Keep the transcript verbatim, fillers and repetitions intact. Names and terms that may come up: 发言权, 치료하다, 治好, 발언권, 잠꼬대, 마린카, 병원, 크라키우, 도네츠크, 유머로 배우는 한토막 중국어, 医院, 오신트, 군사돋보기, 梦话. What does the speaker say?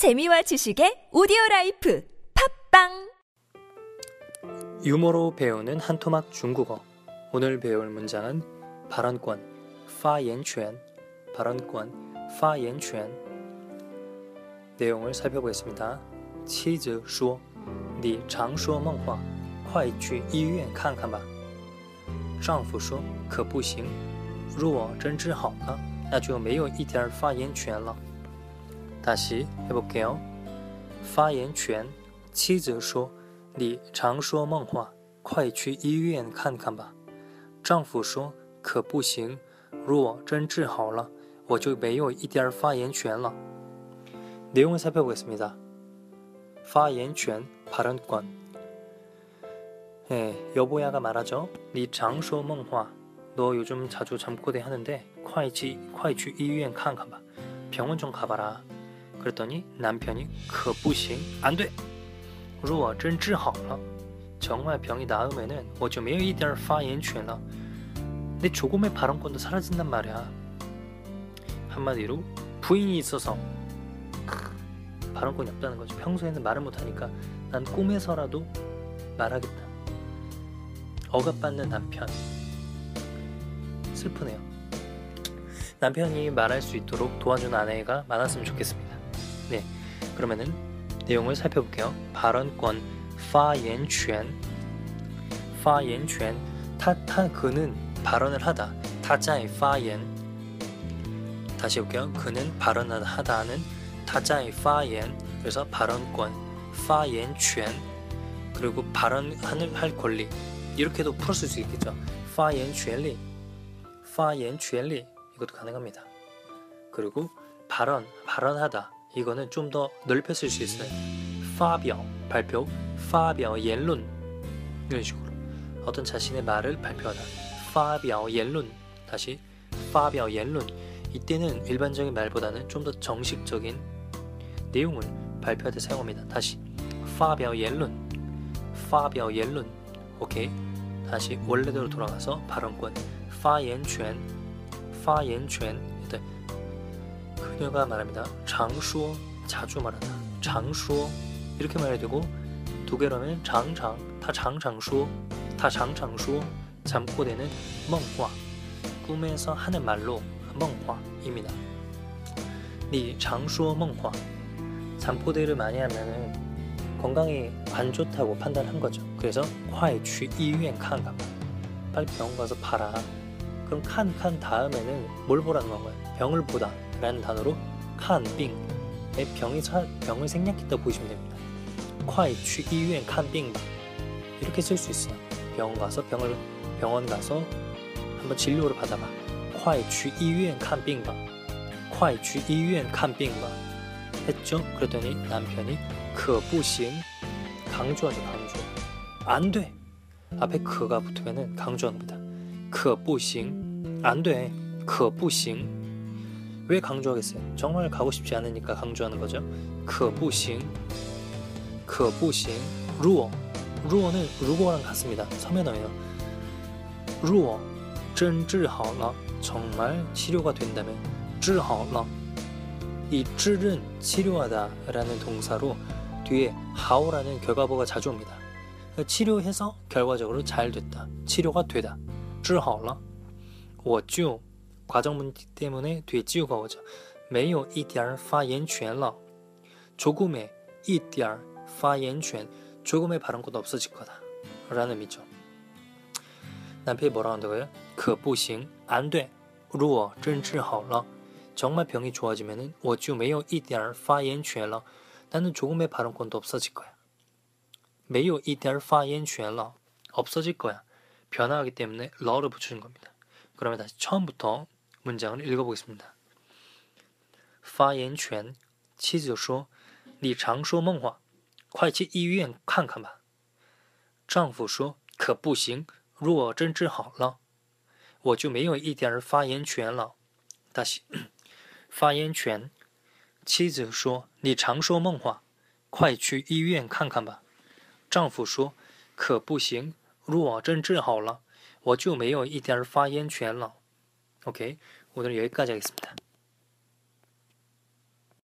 재미와 지식의 오디오라이프 팝빵! 유머로 배우는 한토막 중국어. 오늘 배울 문장은 발언권, 파옌권, 발언권, 파옌권. 내용을 살펴보겠습니다. 치즈说, 你常说梦话,快去医院看看吧. 丈夫说,可不行,若真治好了,那就没有一点发言权了. 다시 해볼게요. 发言权, 妻子说, 你常说梦话,快去医院看看吧. 丈夫说,可不行,若真治好了,我就没有一点发言权了. 내용을 살펴보겠습니다. 파옌권, 발언권. 네, 여보야가 말하죠. 你常说梦话, 너 요즘 자주 잠꼬대 하는데 快去医院看看吧, 병원 좀 가봐라. 그랬더니 남편이 可不行, 안돼. 如果真治好了, 정말 병이 나으면은 我就没有一点发言权了. 내 조금의 발언권도 사라진단 말이야. 한마디로 부인이 있어서 발언권이 없다는 거지. 평소에는 말을 못하니까 난 꿈에서라도 말하겠다. 억압받는 남편, 슬프네요. 남편이 말할 수 있도록 도와주는 아내가 많았으면 좋겠습니다. 네, 그러면은 내용을 살펴볼게요. 발언권, 发言权, 发言权, 他他 그는 발언을 하다, 他在发言. 다시 볼게요. 그는 발언을 하다는 他在发言. 그래서 발언권, 发言权, 그리고 발언하는 할 권리. 이렇게도 풀 수 있겠죠. 发言权利, 发言权利, 이것도 가능합니다. 그리고 발언, 발언하다, 이거는 좀 더 넓혀 쓸 수 있어요. 发表, 발표, 发表言论, 이런 식으로 어떤 자신의 말을 발표하다. 发表言论, 다시 发表言论. 이때는 일반적인 말보다는 좀 더 정식적인 내용을 발표할 때 사용합니다. 다시 发表言论, 发表言论. 오케이, 다시 원래대로 돌아가서 발언권, 发言权, 发言权. 일단 그녀가 말합니다. 常说, 자주 말하다. 常说, 이렇게 말해야 되고, 두 개로는 常常, 他常常说, 他常常说. 잠꼬대는 梦话, 꿈에서 하는 말로 梦话입니다. 你常说梦话, 잠꼬대를 많이 하면은 건강이 안 좋다고 판단한 거죠. 그래서 快去医院看看, 빨리 병원 가서 봐라. 그럼 칸, 칸 다음에는 뭘 보라는 건가요? 병을 보다 라는 단어로 칸, 빙, 병이 사, 병을 생략했다고 보시면 됩니다. 快去医院看病, 이렇게 쓸 수 있어요. 병원 가서 병을, 병원 가서 한번 진료를 받아봐. 快去医院看病, 快去医院看病 했죠. 그랬더니 남편이 可不行, 강조하죠. 강조, 안돼. 앞에 可가 붙으면 강조합니다. 可不行, 안돼. 可不行, 왜 강조하겠어요? 정말 가고 싶지 않으니까 강조하는 거죠. 可不行, 可不行. 如果, 如果는 如果랑 같습니다. 서면어예요. 如果真治好了, 정말 치료가 된다면, 治好了, 이 治은 치료하다 라는 동사로 뒤에 하오라는 결과보가 자주 옵니다. 치료해서 결과적으로 잘 됐다, 치료가 되다. 治好了我就, 과정문제 때문에 뒤에 지우가 오죠. 没有一点发言权了, 조금의 一点发言权, 조금의 발언권 없어질 거다 라는 의미죠. 남편이 뭐라고 한다고요? 可不行, 안돼. 如果真治好了, 정말 병이 좋아지면은 我就没有一点发言权了, 나는 조금의 발언권도 없어질 거야. 没有一点发言权了, 없어질 거야. 변화하기 때문에 러를 붙이는 겁니다. 그러면 다시 처음부터 문장을 읽어보겠습니다. 发言权, 妻子说, 你常说梦话,快去医院看看吧. 丈夫说,可不行,如果真治好了,我就没有一点发言权了. 다시 发言权, 妻子说, 你常说梦话, 快去医院看看吧. 丈夫说, 可不行, 如果真治好了, 我就没有一点发言权了. 오케이, 오늘은 여기까지 하겠습니다.